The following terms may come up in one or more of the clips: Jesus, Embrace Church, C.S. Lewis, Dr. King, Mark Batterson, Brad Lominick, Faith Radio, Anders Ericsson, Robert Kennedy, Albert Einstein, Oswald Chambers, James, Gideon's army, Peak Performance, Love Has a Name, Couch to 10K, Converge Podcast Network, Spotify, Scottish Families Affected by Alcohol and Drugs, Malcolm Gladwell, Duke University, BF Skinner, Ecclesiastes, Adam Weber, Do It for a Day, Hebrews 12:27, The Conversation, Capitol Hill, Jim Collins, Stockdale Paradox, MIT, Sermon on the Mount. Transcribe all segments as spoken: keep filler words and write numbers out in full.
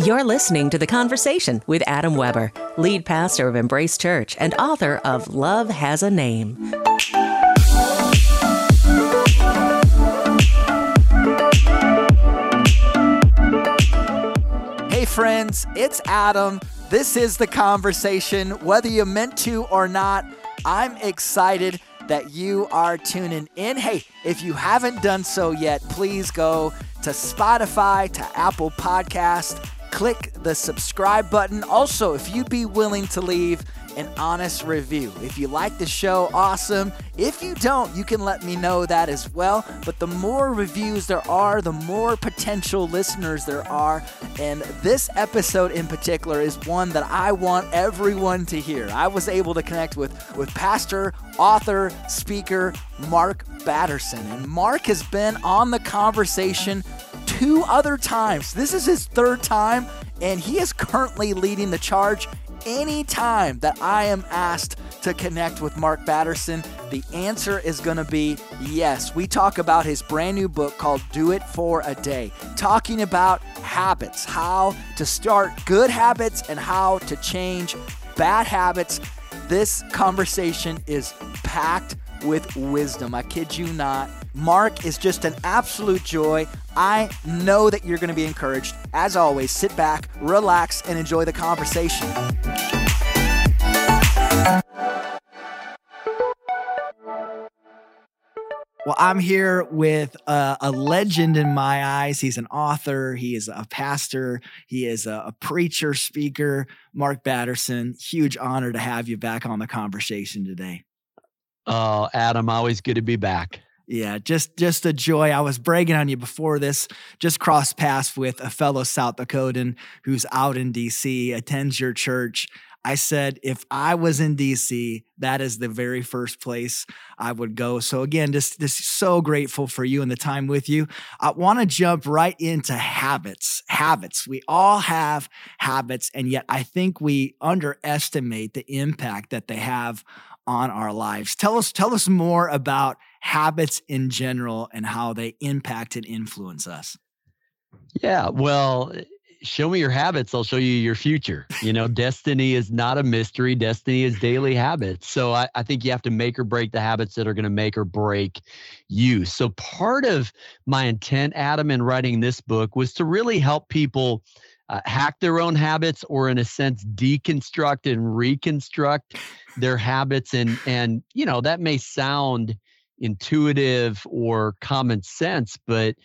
You're listening to The Conversation with Adam Weber, lead pastor of Embrace Church and author of Love Has a Name. Hey friends, it's Adam. This is The Conversation. Whether you meant to or not, I'm excited that you are tuning in. Hey, if you haven't done so yet, please go to Spotify, to Apple Podcasts. Click the subscribe button. Also, if you'd be willing to leave an honest review. If you like the show, awesome. If you don't, you can let me know that as well. But the more reviews there are, the more potential listeners there are. And this episode in particular is one that I want everyone to hear. I was able to connect with, with pastor, author, speaker, Mark Batterson. And Mark has been on The Conversation two other times. This is his third time, and he is currently leading the charge. Anytime that I am asked to connect with Mark Batterson, the answer is going to be yes. We talk about his brand new book called Do It for a Day, talking about habits, how to start good habits and how to change bad habits. This conversation is packed with wisdom. I kid you not. Mark is just an absolute joy. I know that you're going to be encouraged. As always, sit back, relax, and enjoy The Conversation. Well, I'm here with a, a legend in my eyes. He's an author. He is a pastor. He is a, a preacher, speaker, Mark Batterson. Huge honor to have you back on The Conversation today. Oh, Adam, always good to be back. Yeah, just just a joy. I was bragging on you before this, just crossed paths with a fellow South Dakotan who's out in D C, attends your church. I said, if I was in D C, that is the very first place I would go. So again, just, just so grateful for you and the time with you. I want to jump right into habits. Habits. We all have habits, and yet I think we underestimate the impact that they have on our lives. Tell us, tell us more about habits in general and how they impact and influence us. Yeah, well, show me your habits, I'll show you your future. You know, destiny is not a mystery. Destiny is daily habits. So I, I think you have to make or break the habits that are going to make or break you. So part of my intent, Adam, in writing this book was to really help people Uh, hack their own habits, or in a sense, deconstruct and reconstruct their habits. And, and, you know, that may sound intuitive or common sense, but,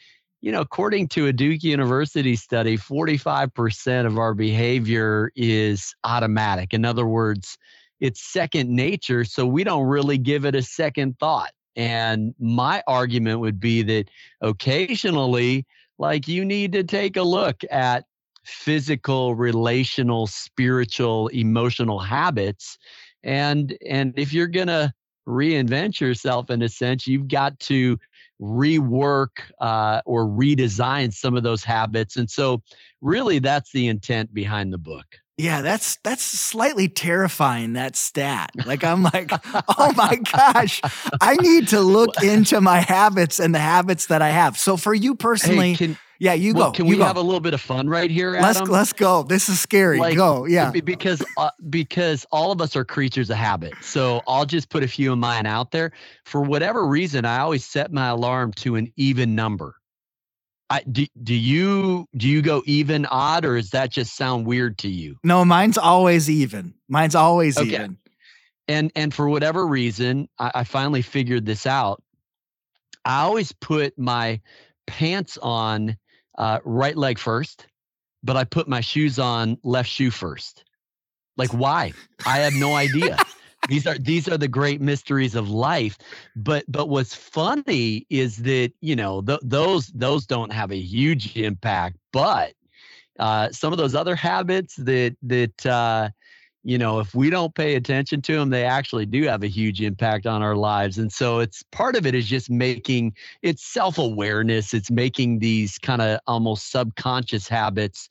you know, according to a Duke University study, forty-five percent of our behavior is automatic. In other words, it's second nature, so we don't really give it a second thought. And my argument would be that occasionally, like, you need to take a look at physical, relational, spiritual, emotional habits. And, and if you're going to reinvent yourself in a sense, you've got to rework uh, or redesign some of those habits. And so really that's the intent behind the book. Yeah, that's that's slightly terrifying, that stat. Like, I'm like, oh my gosh, I need to look into my habits and the habits that I have. So for you personally, hey, can, yeah, you well, go. Can you we go. have a little bit of fun right here, Adam? Let's, let's go. This is scary. Like, go, yeah. Because, uh, because all of us are creatures of habit. So I'll just put a few of mine out there. For whatever reason, I always set my alarm to an even number. I, do, do you do you go even, odd, or does that just sound weird to you? No, mine's always even. Mine's always okay. even. And and for whatever reason, I, I finally figured this out. I always put my pants on uh, right leg first, but I put my shoes on left shoe first. Like, why? I have no idea. These are these are the great mysteries of life. But but what's funny is that, you know, th- those those don't have a huge impact. But uh, some of those other habits that that, uh, you know, if we don't pay attention to them, they actually do have a huge impact on our lives. And so it's part of it is just making it's self-awareness. It's making these kind of almost subconscious habits,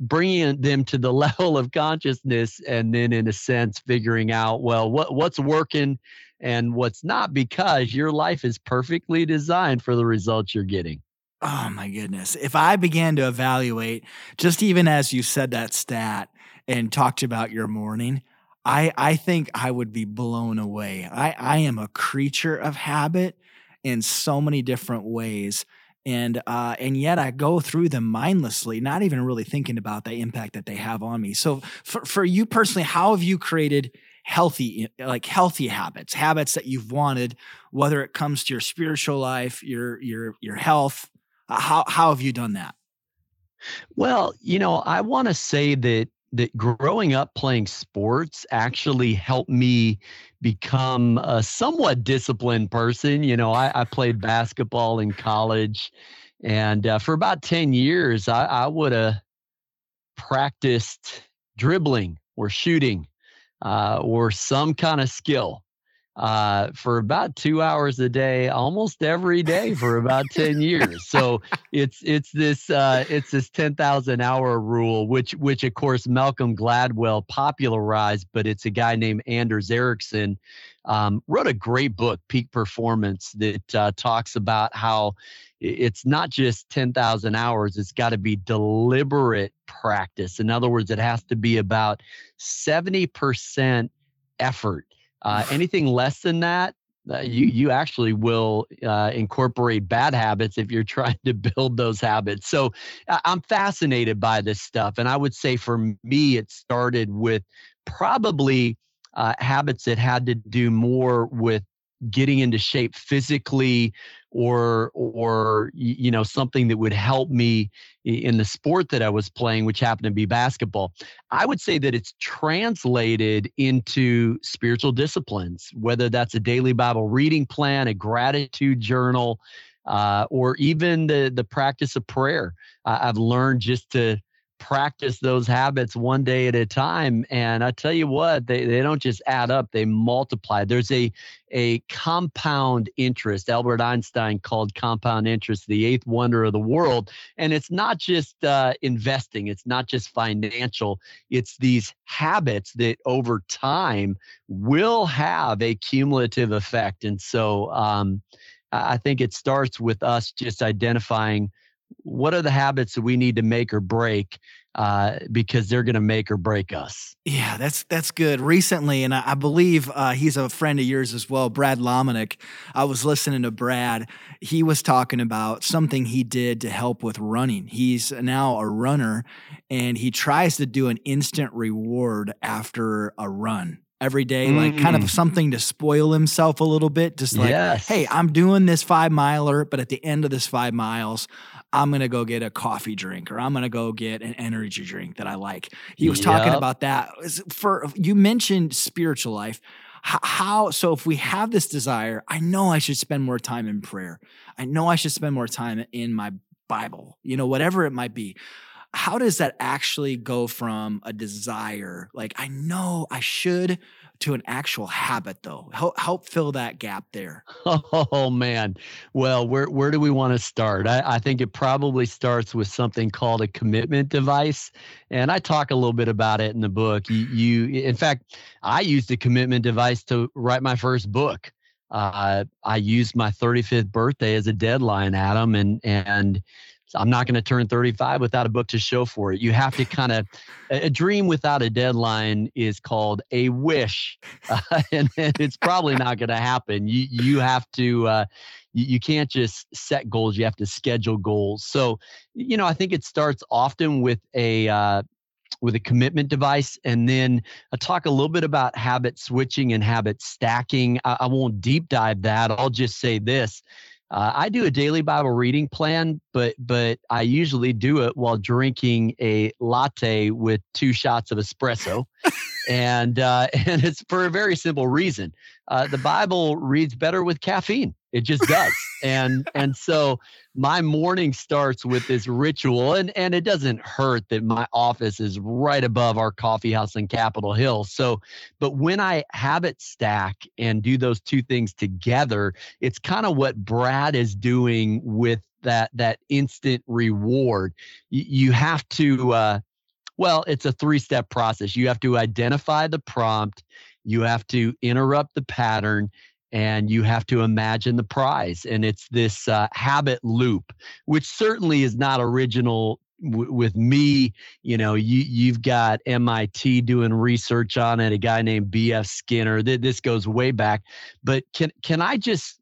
bringing them to the level of consciousness, and then in a sense figuring out, well, what what's working and what's not, because your life is perfectly designed for the results you're getting. oh my goodness, if I began to evaluate, just even as you said that stat and talked about your morning, I, I think I would be blown away. I, I am a creature of habit in so many different ways. And uh, and yet I go through them mindlessly, not even really thinking about the impact that they have on me. So for, for you personally, how have you created healthy, like healthy habits, habits that you've wanted, whether it comes to your spiritual life, your your your health? How how have you done that? Well, you know, I want to say that that growing up playing sports actually helped me become a somewhat disciplined person. You know, I, I played basketball in college, and uh, for about ten years, I, I would have practiced dribbling or shooting uh, or some kind of skill uh, for about two hours a day, almost every day for about ten years. So it's, it's this, uh, it's this ten thousand hour rule, which, which of course, Malcolm Gladwell popularized, but it's a guy named Anders Ericsson, um, wrote a great book, Peak Performance, that, uh, talks about how it's not just ten thousand hours. It's got to be deliberate practice. In other words, it has to be about seventy percent effort. Uh, anything less than that, uh, you you actually will uh, incorporate bad habits if you're trying to build those habits. So I- I'm fascinated by this stuff. And I would say for me, it started with probably uh, habits that had to do more with getting into shape physically, or, or, you know, something that would help me in the sport that I was playing, which happened to be basketball. I would say that it's translated into spiritual disciplines, whether that's a daily Bible reading plan, a gratitude journal, uh, or even the, the practice of prayer. Uh, I've learned just to practice those habits one day at a time. And I tell you what, they, they don't just add up, they multiply. There's a, a compound interest. Albert Einstein called compound interest the eighth wonder of the world. And it's not just uh, investing. It's not just financial. It's these habits that over time will have a cumulative effect. And so um, I think it starts with us just identifying what are the habits that we need to make or break, uh, because they're going to make or break us. Yeah, that's that's good. Recently, and I, I believe uh, he's a friend of yours as well, Brad Lominick. I was listening to Brad. He was talking about something he did to help with running. He's now a runner, and he tries to do an instant reward after a run every day, mm. like kind of something to spoil himself a little bit, just like, yes. hey, I'm doing this five miler, but at the end of this five miles, I'm going to go get a coffee drink, or I'm going to go get an energy drink that I like. He was yep. talking about that. For you mentioned spiritual life. How, so if we have this desire, I know I should spend more time in prayer. I know I should spend more time in my Bible, you know, whatever it might be. How does that actually go from a desire, like I know I should, to an actual habit, though? Help, help fill that gap there. Oh, man. Well, where where do we want to start? I, I think it probably starts with something called a commitment device. And I talk a little bit about it in the book. You, you in fact, I used a commitment device to write my first book. Uh, I used my thirty-fifth birthday as a deadline, Adam, and and I'm not going to turn thirty-five without a book to show for it. You have to kind of, a dream without a deadline is called a wish, uh, and, and it's probably not going to happen. You you have to, uh, you, you can't just set goals. You have to schedule goals. So, you know, I think it starts often with a uh, with a commitment device, and then I talk a little bit about habit switching and habit stacking. I, I won't deep dive that. I'll just say this. Uh, I do a daily Bible reading plan, but but I usually do it while drinking a latte with two shots of espresso, and uh, and it's for a very simple reason. Uh, the Bible reads better with caffeine; it just does. and and so my morning starts with this ritual, and and it doesn't hurt that my office is right above our coffee house in Capitol Hill. So, but when I habit stack and do those two things together, it's kind of what Brad is doing with that that instant reward. Y- you have to, uh, well, it's a three-step process. You have to identify the prompt. You have to interrupt the pattern. and you have to imagine the prize. And it's this uh, habit loop, which certainly is not original w- with me. You know, you, you've got M I T doing research on it, a guy named B F Skinner. Th- this goes way back. But can can I just,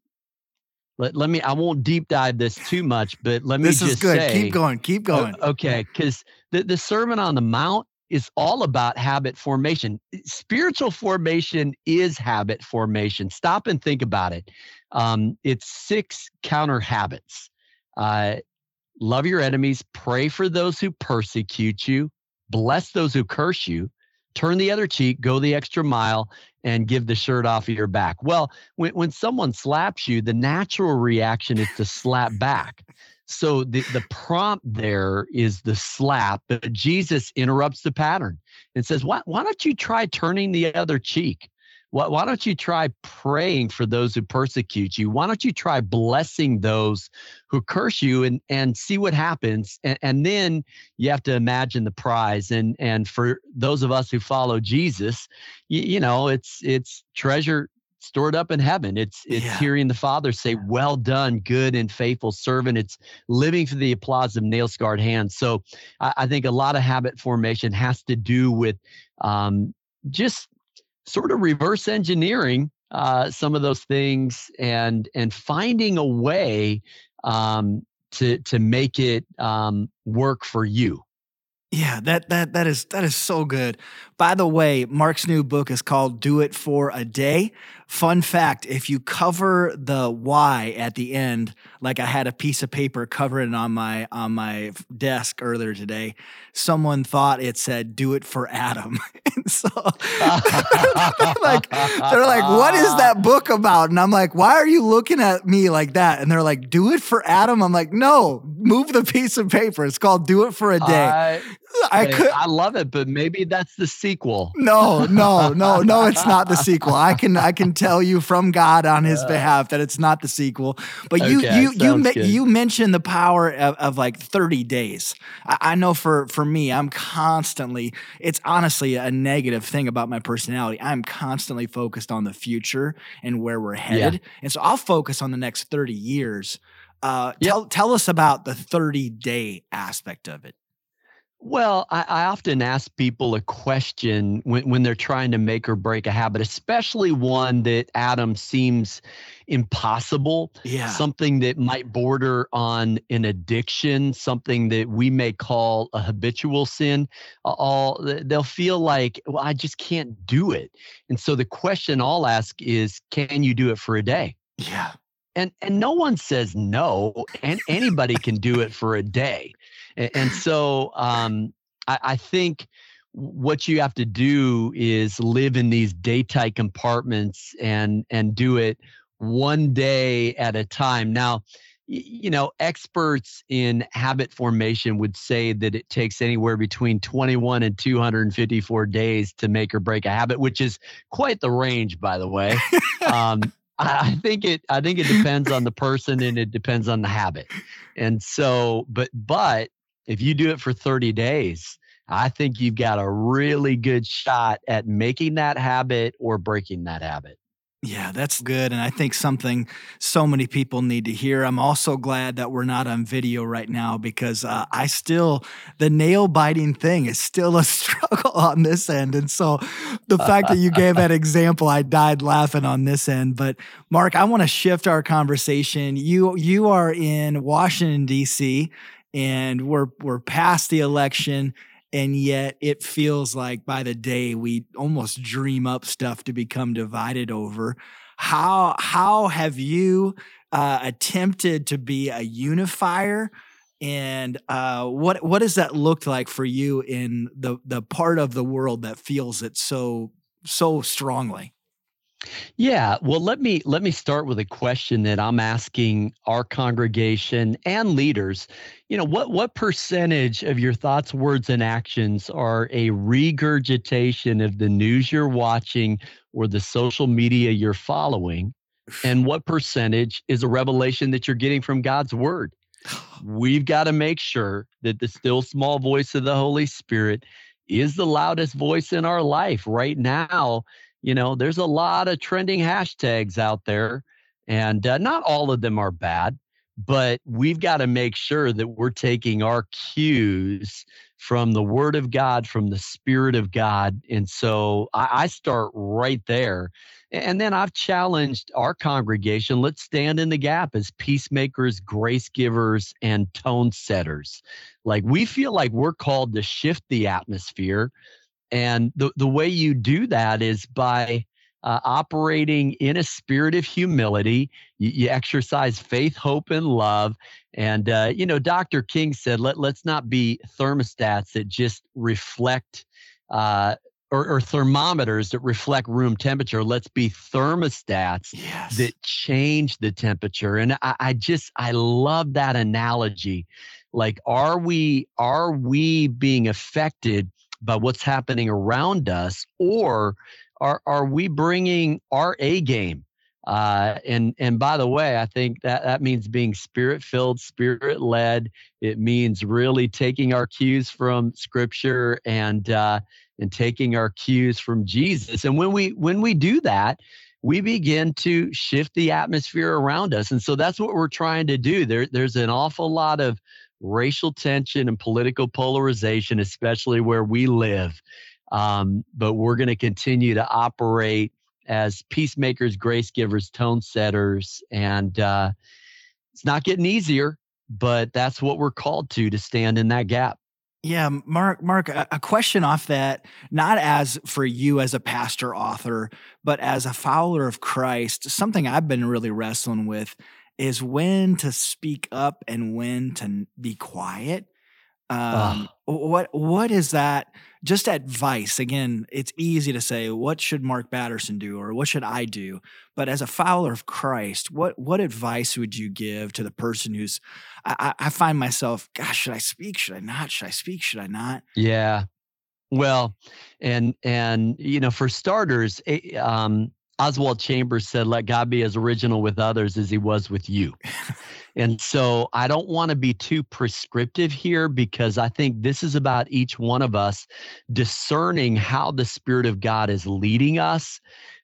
Let, let me, I won't deep dive this too much, but let me just say. This is good. Say, keep going. Keep going. Okay. Because the, the Sermon on the Mount is all about habit formation. Spiritual formation is habit formation. Stop and think about it. Um, it's six counter habits. Uh, love your enemies, pray for those who persecute you, bless those who curse you, turn the other cheek, go the extra mile, and give the shirt off of your back. Well, when, when someone slaps you, the natural reaction is to slap back. So the, the prompt there is the slap, but Jesus interrupts the pattern and says, why, why don't you try turning the other cheek? Why, why don't you try praying for those who persecute you? Why don't you try blessing those who curse you and, and see what happens? And, and then you have to imagine the prize. And and for those of us who follow Jesus, you, you know, it's it's treasure stored up in heaven. It's it's yeah. hearing the Father say, well done, good and faithful servant. It's living for the applause of nail-scarred hands. So I, I think a lot of habit formation has to do with um, just sort of reverse engineering uh, some of those things and and finding a way um, to to make it um, work for you. Yeah, that that that is that is so good. By the way, Mark's new book is called Do It for a Day. Fun fact, if you cover the why at the end, like I had a piece of paper covering on my on my desk earlier today, someone thought it said do it for Adam. And so they're like they're like, what is that book about? And I'm like, why are you looking at me like that? And they're like, do it for Adam? I'm like, no, move the piece of paper. It's called Do It for a Day. I- I could. I love it, but maybe that's the sequel. No, no, no, no, it's not the sequel. I can I can tell you from God on his behalf that it's not the sequel. But you okay, you you ma- you mentioned the power of, of like thirty days. I, I know for for me, I'm constantly, it's honestly a negative thing about my personality. I'm constantly focused on the future and where we're headed. Yeah. And so I'll focus on the next thirty years. Uh, yep. Tell tell us about the thirty-day aspect of it. Well, I, I often ask people a question when, when they're trying to make or break a habit, especially one that Adam seems impossible, yeah. something that might border on an addiction, something that we may call a habitual sin. All they'll feel like, well, I just can't do it. And so the question I'll ask is, can you do it for a day? Yeah. And and no one says no, and anybody can do it for a day. And so um, I, I think what you have to do is live in these day-tight compartments and and do it one day at a time. Now, you know, experts in habit formation would say that it takes anywhere between twenty-one and two hundred fifty-four days to make or break a habit, which is quite the range, by the way. Um, I think it. I think it depends on the person and it depends on the habit. And so, but but. If you do it for thirty days, I think you've got a really good shot at making that habit or breaking that habit. Yeah, that's good. And I think something so many people need to hear. I'm also glad that we're not on video right now because uh, I still, the nail biting thing is still a struggle on this end. And so the fact that you gave that example, I died laughing on this end. But Mark, I want to shift our conversation. You, you are in Washington, D C, and we're we're past the election, and yet it feels like by the day we almost dream up stuff to become divided over. How how have you uh, attempted to be a unifier, and uh, what what does that look like for you in the the part of the world that feels it so so strongly? Yeah, well, let me let me start with a question that I'm asking our congregation and leaders. You know, what what percentage of your thoughts, words, and actions are a regurgitation of the news you're watching or the social media you're following? And what percentage is a revelation that you're getting from God's word? We've got to make sure that the still small voice of the Holy Spirit is the loudest voice in our life right now. You know, there's a lot of trending hashtags out there, and uh, not all of them are bad, but we've got to make sure that we're taking our cues from the Word of God, from the Spirit of God. And so I, I start right there. And then I've challenged our congregation, let's stand in the gap as peacemakers, grace givers, and tone setters. Like, we feel like we're called to shift the atmosphere. And the, the way you do that is by uh, operating in a spirit of humility. You, you exercise faith, hope, and love. And, uh, you know, Doctor King said, Let, let's not be thermostats that just reflect uh Or, or thermometers that reflect room temperature. Let's be thermostats yes. that change the temperature. And I, I just, I love that analogy. Like, are we, are we being affected by what's happening around us, or are, are we bringing our A game? Uh, and, and by the way, I think that that means being spirit-filled, spirit-led. It means really taking our cues from Scripture and, uh, and taking our cues from Jesus. And when we when we do that, we begin to shift the atmosphere around us. And so that's what we're trying to do. There, there's an awful lot of racial tension and political polarization, especially where we live. Um, but we're going to continue to operate as peacemakers, grace givers, tone setters. And uh, it's not getting easier, but that's what we're called to, to stand in that gap. Yeah, Mark, Mark, a question off that, not as for you as a pastor, author, but as a follower of Christ, something I've been really wrestling with is when to speak up and when to be quiet. Um, oh. What What is that? Just advice. Again, it's easy to say, what should Mark Batterson do, or what should I do? But as a follower of Christ, what what advice would you give to the person who's, I, I find myself, gosh, should I speak? Should I not? Should I speak? Should I not? Yeah. Well, and, and you know, for starters, um, Oswald Chambers said, let God be as original with others as he was with you. And so I don't want to be too prescriptive here, because I think this is about each one of us discerning how the Spirit of God is leading us.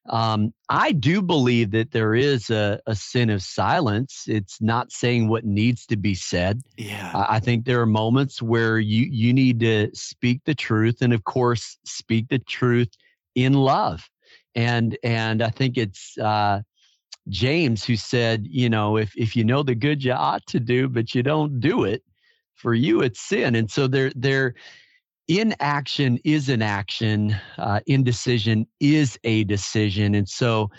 Um, I do believe that there is a, a sin of silence. It's not saying what needs to be said. Yeah, I, I think there are moments where you, you need to speak the truth, and of course, speak the truth in love. And and I think it's... Uh, James, who said, you know, if if you know the good you ought to do, but you don't do it, for you it's sin. And so there, there, inaction is an action, uh, indecision is a decision. And so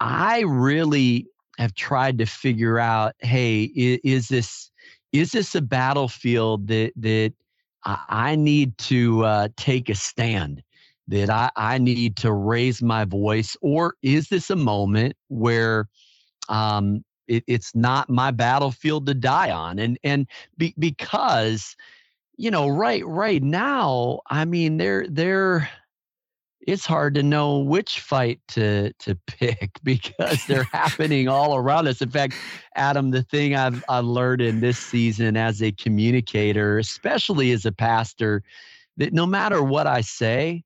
I really have tried to figure out, hey, is, is this is this a battlefield that that I need to uh, take a stand? That I, I need to raise my voice? Or is this a moment where um, it, it's not my battlefield to die on? And and be, because, you know, right right now, I mean, there there, it's hard to know which fight to to pick, because they're happening all around us. In fact, Adam, the thing I've I've learned in this season as a communicator, especially as a pastor, that no matter what I say,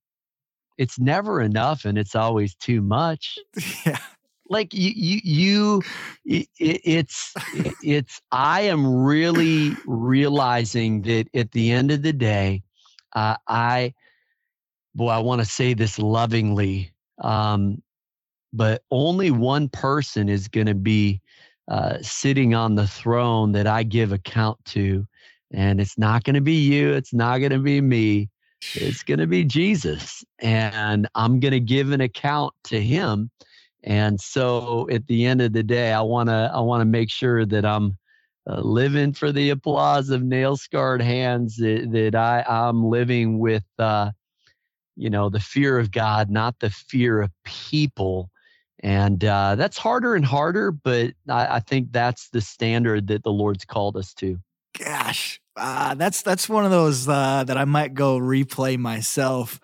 it's never enough, and it's always too much. Yeah. Like you, you, you it, it's, it's, I am really realizing that at the end of the day, uh, I, boy, I want to say this lovingly, um, but only one person is going to be uh, sitting on the throne that I give account to. And it's not going to be you. It's not going to be me. It's going to be Jesus, and I'm going to give an account to him. And so at the end of the day, I want to, I want to make sure that I'm uh, living for the applause of nail scarred hands, that, that I I'm living with, uh, you know, the fear of God, not the fear of people. And uh, that's harder and harder, but I, I think that's the standard that the Lord's called us to. Gosh. Uh, that's that's one of those uh, that I might go replay myself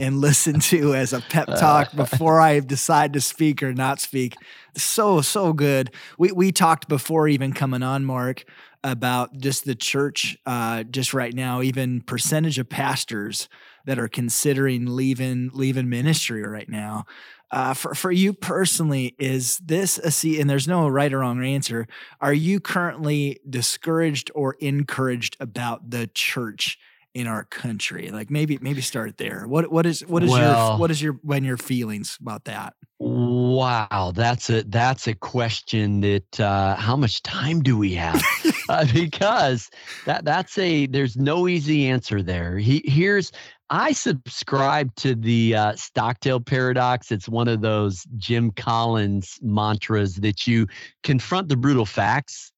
and listen to as a pep talk before I decide to speak or not speak. So, so good. We we talked before even coming on, Mark, about just the church uh, just right now, even percentage of pastors that are considering leaving leaving ministry right now. Uh, for, for you personally, is this a season, and there's no right or wrong answer, are you currently discouraged or encouraged about the church in our country? Like maybe maybe start there. What what is what is well, your what is your when your feelings about that? Wow, that's a that's a question that uh, how much time do we have? uh, because that that's a there's no easy answer there. He, here's I subscribe to the uh, Stockdale Paradox. It's one of those Jim Collins mantras that you confront the brutal facts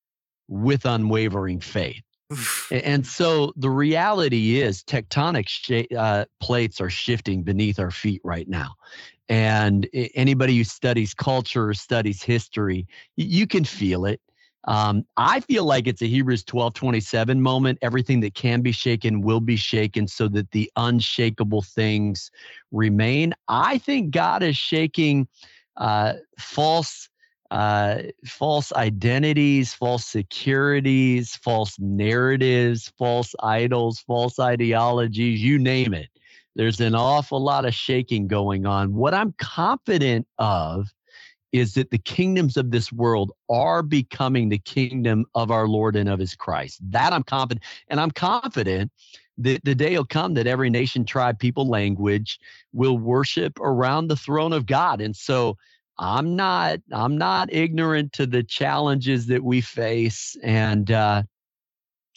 with unwavering faith. And so the reality is tectonic sh- uh, plates are shifting beneath our feet right now. And anybody who studies culture or studies history, you can feel it. Um, I feel like it's a Hebrews twelve twenty-seven moment. Everything that can be shaken will be shaken so that the unshakable things remain. I think God is shaking uh, false Uh, false identities, false securities, false narratives, false idols, false ideologies, you name it. There's an awful lot of shaking going on. What I'm confident of is that the kingdoms of this world are becoming the kingdom of our Lord and of his Christ. That I'm confident. And I'm confident that the day will come that every nation, tribe, people, language will worship around the throne of God. And so I'm not I'm not ignorant to the challenges that we face. And uh,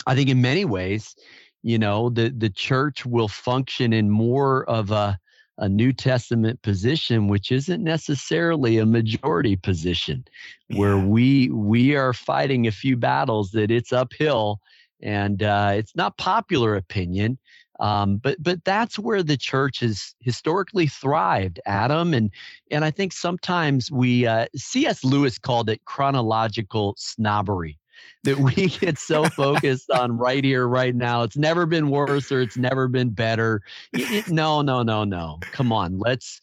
I think in many ways, you know, the, the church will function in more of a, a New Testament position, which isn't necessarily a majority position, yeah. where we we are fighting a few battles that it's uphill and uh, it's not popular opinion. Um, but but that's where the church has historically thrived, Adam. And and I think sometimes we, uh, C S Lewis called it chronological snobbery, that we get so focused on right here, right now. It's never been worse or it's never been better. It, it, no, no, no, no. Come on. Let's,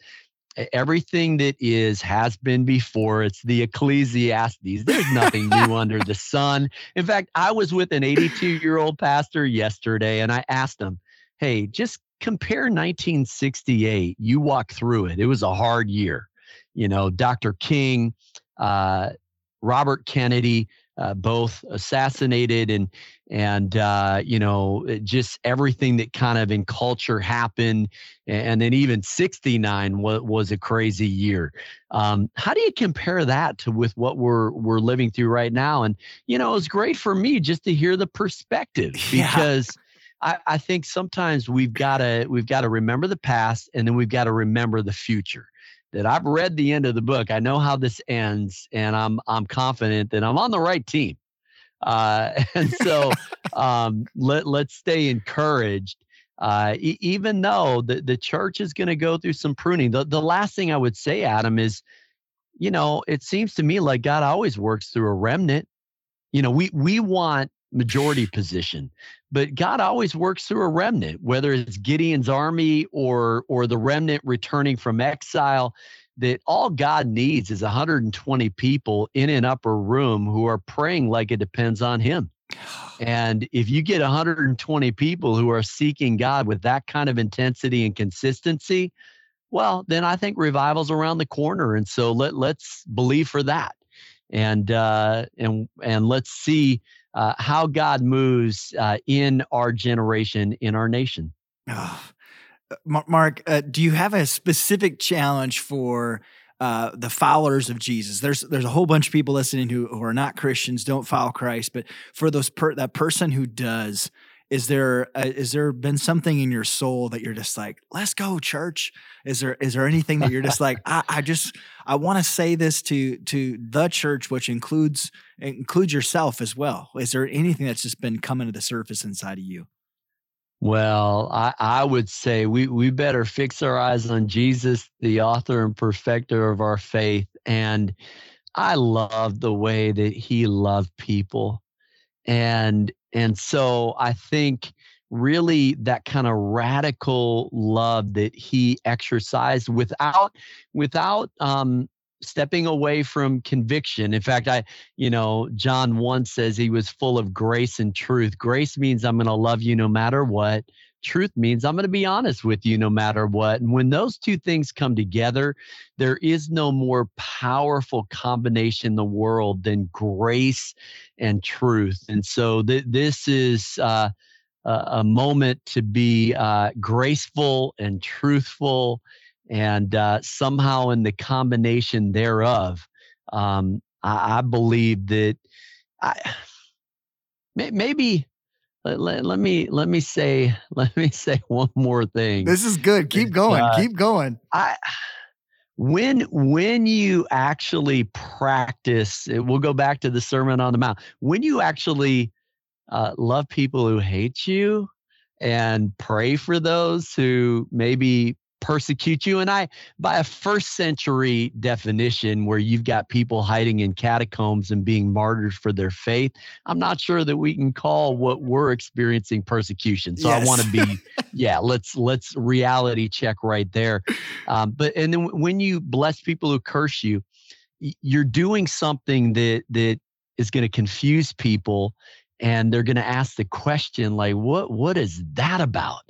everything that is has been before. It's the Ecclesiastes. There's nothing new under the sun. In fact, I was with an eighty-two-year-old pastor yesterday and I asked him, hey, just compare nineteen sixty-eight. You walk through it. It was a hard year. You know, Doctor King, uh, Robert Kennedy, uh, both assassinated, and, and uh, you know, just everything that kind of in culture happened. And then even sixty-nine was, was a crazy year. Um, how do you compare that to with what we're we're living through right now? And, you know, it was great for me just to hear the perspective, because yeah. I, I think sometimes we've got to we've got to remember the past, and then we've got to remember the future. That I've read the end of the book. I know how this ends, and I'm I'm confident that I'm on the right team. Uh, and so um, let let's stay encouraged, uh, e- even though the the church is going to go through some pruning. The the last thing I would say, Adam, is, you know, it seems to me like God always works through a remnant. You know, we we want majority position, but God always works through a remnant, whether it's Gideon's army or or the remnant returning from exile. That all God needs is one hundred twenty people in an upper room who are praying like it depends on him. And if you get one hundred twenty people who are seeking God with that kind of intensity and consistency, well, then I think revival's around the corner. And so let let's believe for that, and uh, and and let's see Uh, how God moves uh, in our generation, in our nation. Oh. Mark, uh, do you have a specific challenge for uh, the followers of Jesus? There's there's a whole bunch of people listening who, who are not Christians, don't follow Christ, but for those per- that person who does, is there uh, is there been something in your soul that you're just like, let's go, church? Is there is there anything that you're just like, I, I just I want to say this to to the church, which includes includes yourself as well. Is there anything that's just been coming to the surface inside of you? Well, I, I would say we we better fix our eyes on Jesus, the author and perfecter of our faith. And I love the way that he loved people. And and so I think really that kind of radical love that he exercised without without um, stepping away from conviction. In fact, I, you know, John one says he was full of grace and truth. Grace means I'm going to love you no matter what. Truth means I'm going to be honest with you no matter what. And when those two things come together, there is no more powerful combination in the world than grace and truth. And so th- this is uh, a moment to be uh, graceful and truthful, and uh, somehow in the combination thereof, um, I-, I believe that I may- maybe... Let, let, let me let me say let me say one more thing. This is good. Keep going. Uh, Keep going. I when when you actually practice, it, we'll go back to the Sermon on the Mount. When you actually uh, love people who hate you and pray for those who maybe persecute you, and I, by a first century definition where you've got people hiding in catacombs and being martyred for their faith, I'm not sure that we can call what we're experiencing persecution. So yes. I want to be, yeah, let's, let's reality check right there. Um, but, and then when you bless people who curse you, you're doing something that, that is going to confuse people. And they're going to ask the question like, what, what is that about?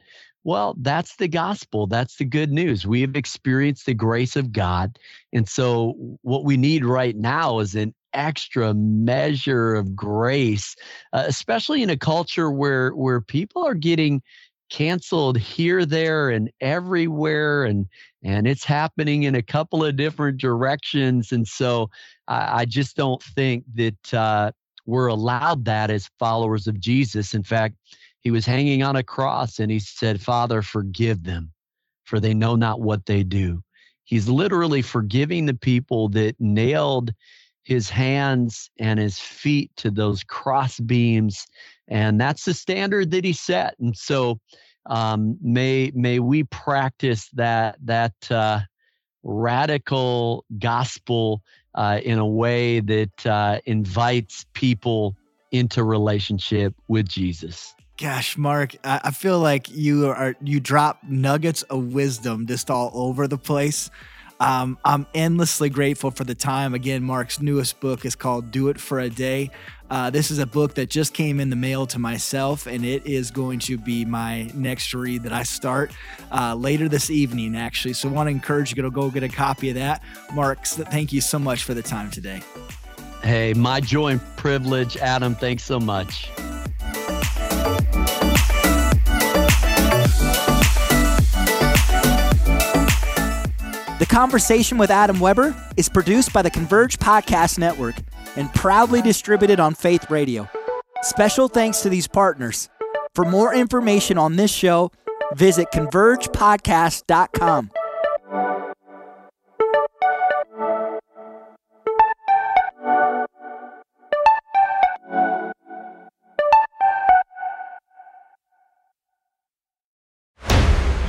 Well, that's the gospel. That's the good news. We have experienced the grace of God. And so what we need right now is an extra measure of grace, uh, especially in a culture where, where people are getting canceled here, there, and everywhere. And, and it's happening in a couple of different directions. And so I, I just don't think that uh, we're allowed that as followers of Jesus. In fact, he was hanging on a cross and he said, "Father, forgive them, for they know not what they do." He's literally forgiving the people that nailed his hands and his feet to those cross beams. And that's the standard that he set. And so um, may may we practice that, that uh, radical gospel uh, in a way that uh, invites people into relationship with Jesus. Gosh, Mark, I feel like you are you drop nuggets of wisdom just all over the place. Um, I'm endlessly grateful for the time. Again, Mark's newest book is called Do It for a Day. Uh, this is a book that just came in the mail to myself, and it is going to be my next read that I start uh, later this evening, actually. So I want to encourage you to go get a copy of that. Mark, thank you so much for the time today. Hey, my joy and privilege, Adam. Thanks so much. The Conversation with Adam Weber is produced by the Converge Podcast Network and proudly distributed on Faith Radio. Special thanks to these partners. For more information on this show, visit Converge Podcast dot com.